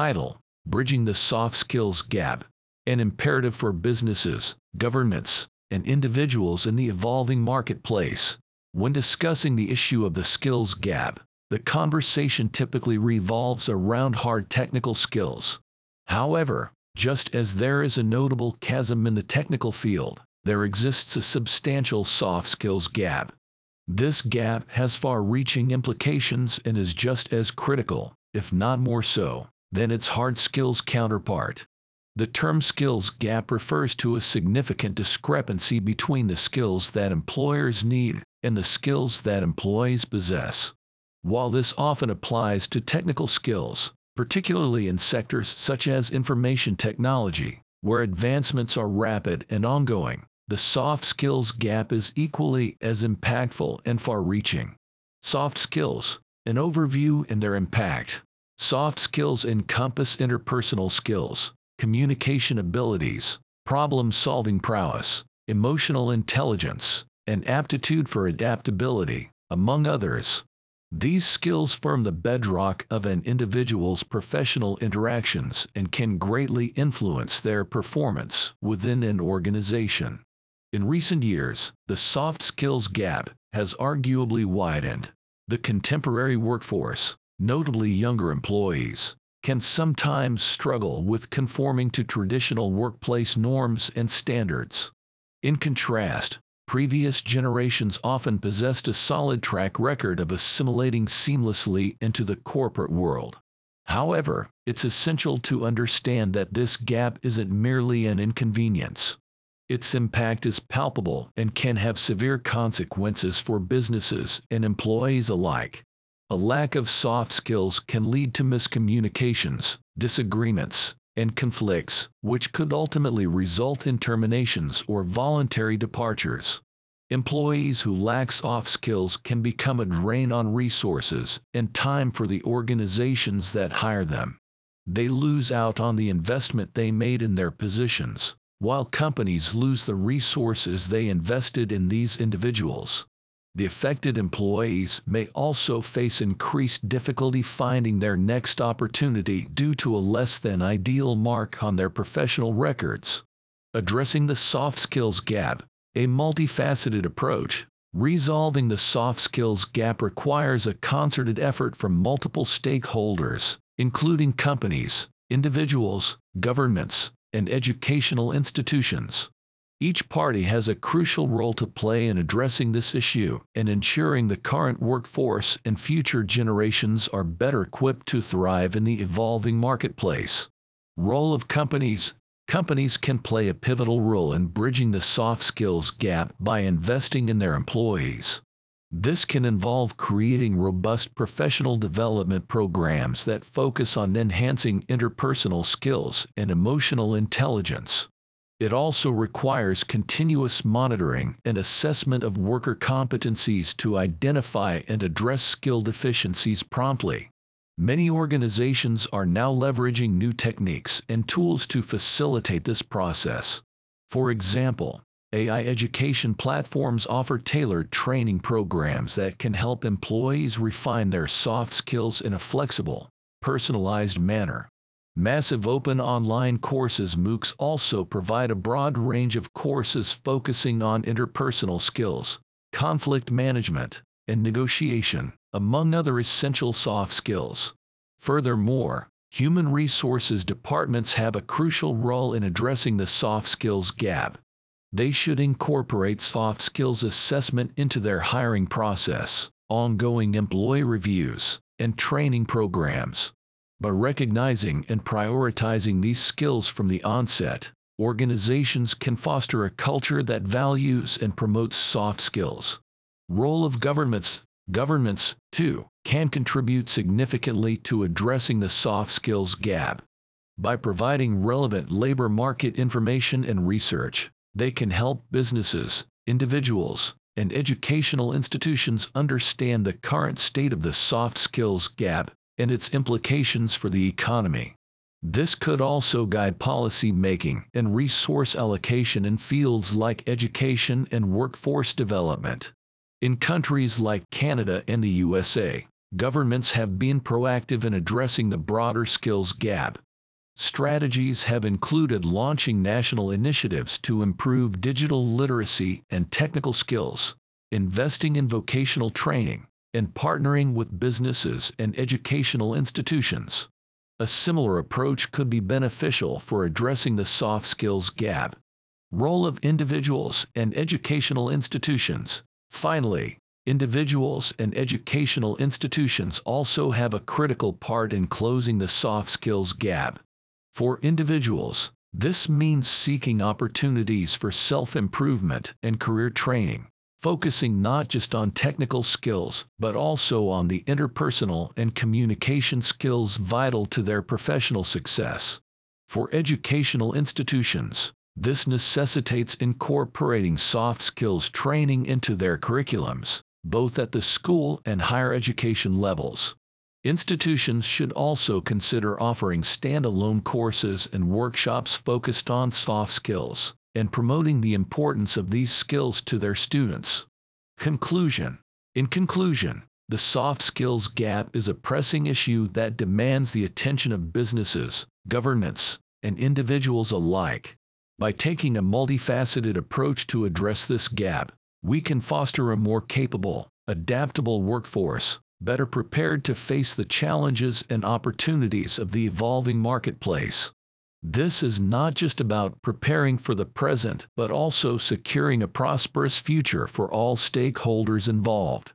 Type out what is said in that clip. title, Bridging the Soft Skills Gap, an imperative for businesses, governments, and individuals in the evolving marketplace. When discussing the issue of the skills gap, the conversation typically revolves around hard technical skills. However, just as there is a notable chasm in the technical field, there exists a substantial soft skills gap. This gap has far-reaching implications and is just as critical, if not more so, than its hard skills counterpart. The term skills gap refers to a significant discrepancy between the skills that employers need and the skills that employees possess. While this often applies to technical skills, particularly in sectors such as information technology, where advancements are rapid and ongoing, the soft skills gap is equally as impactful and far-reaching. Soft skills, an overview and their impact. Soft skills encompass interpersonal skills, communication abilities, problem-solving prowess, emotional intelligence, and aptitude for adaptability, among others. These skills form the bedrock of an individual's professional interactions and can greatly influence their performance within an organization. In recent years, the soft skills gap has arguably widened. The contemporary workforce, notably younger employees, can sometimes struggle with conforming to traditional workplace norms and standards. In contrast, previous generations often possessed a solid track record of assimilating seamlessly into the corporate world. However, it's essential to understand that this gap isn't merely an inconvenience. Its impact is palpable and can have severe consequences for businesses and employees alike. A lack of soft skills can lead to miscommunications, disagreements, and conflicts, which could ultimately result in terminations or voluntary departures. Employees who lack soft skills can become a drain on resources and time for the organizations that hire them. They lose out on the investment they made in their positions, while companies lose the resources they invested in these individuals. The affected employees may also face increased difficulty finding their next opportunity due to a less than ideal mark on their professional records. Addressing the soft skills gap, a multifaceted approach. Resolving the soft skills gap requires a concerted effort from multiple stakeholders, including companies, individuals, governments, and educational institutions. Each party has a crucial role to play in addressing this issue and ensuring the current workforce and future generations are better equipped to thrive in the evolving marketplace. Role of companies. Companies can play a pivotal role in bridging the soft skills gap by investing in their employees. This can involve creating robust professional development programs that focus on enhancing interpersonal skills and emotional intelligence. It also requires continuous monitoring and assessment of worker competencies to identify and address skill deficiencies promptly. Many organizations are now leveraging new techniques and tools to facilitate this process. For example, AI education platforms offer tailored training programs that can help employees refine their soft skills in a flexible, personalized manner. Massive open online courses MOOCs also provide a broad range of courses focusing on interpersonal skills, conflict management, and negotiation, among other essential soft skills. Furthermore, human resources departments have a crucial role in addressing the soft skills gap. They should incorporate soft skills assessment into their hiring process, ongoing employee reviews, and training programs. By recognizing and prioritizing these skills from the onset, organizations can foster a culture that values and promotes soft skills. Role of governments. Governments, too, can contribute significantly to addressing the soft skills gap. By providing relevant labor market information and research, they can help businesses, individuals, and educational institutions understand the current state of the soft skills gap and its implications for the economy. This could also guide policy making and resource allocation in fields like education and workforce development. In countries like Canada and the USA, Governments have been proactive in addressing the broader skills gap. Strategies have included launching national initiatives to improve digital literacy and technical skills, investing in vocational training, and partnering with businesses and educational institutions. A similar approach could be beneficial for addressing the soft skills gap. Role of individuals and educational institutions. Finally, individuals and educational institutions also have a critical part in closing the soft skills gap. For individuals, this means seeking opportunities for self-improvement and career training, focusing not just on technical skills, but also on the interpersonal and communication skills vital to their professional success. For educational institutions, this necessitates incorporating soft skills training into their curriculums, both at the school and higher education levels. Institutions should also consider offering standalone courses and workshops focused on soft skills, and promoting the importance of these skills to their students. Conclusion. In conclusion, the soft skills gap is a pressing issue that demands the attention of businesses, governments, and individuals alike. By taking a multifaceted approach to address this gap, we can foster a more capable, adaptable workforce, better prepared to face the challenges and opportunities of the evolving marketplace. This is not just about preparing for the present, but also securing a prosperous future for all stakeholders involved.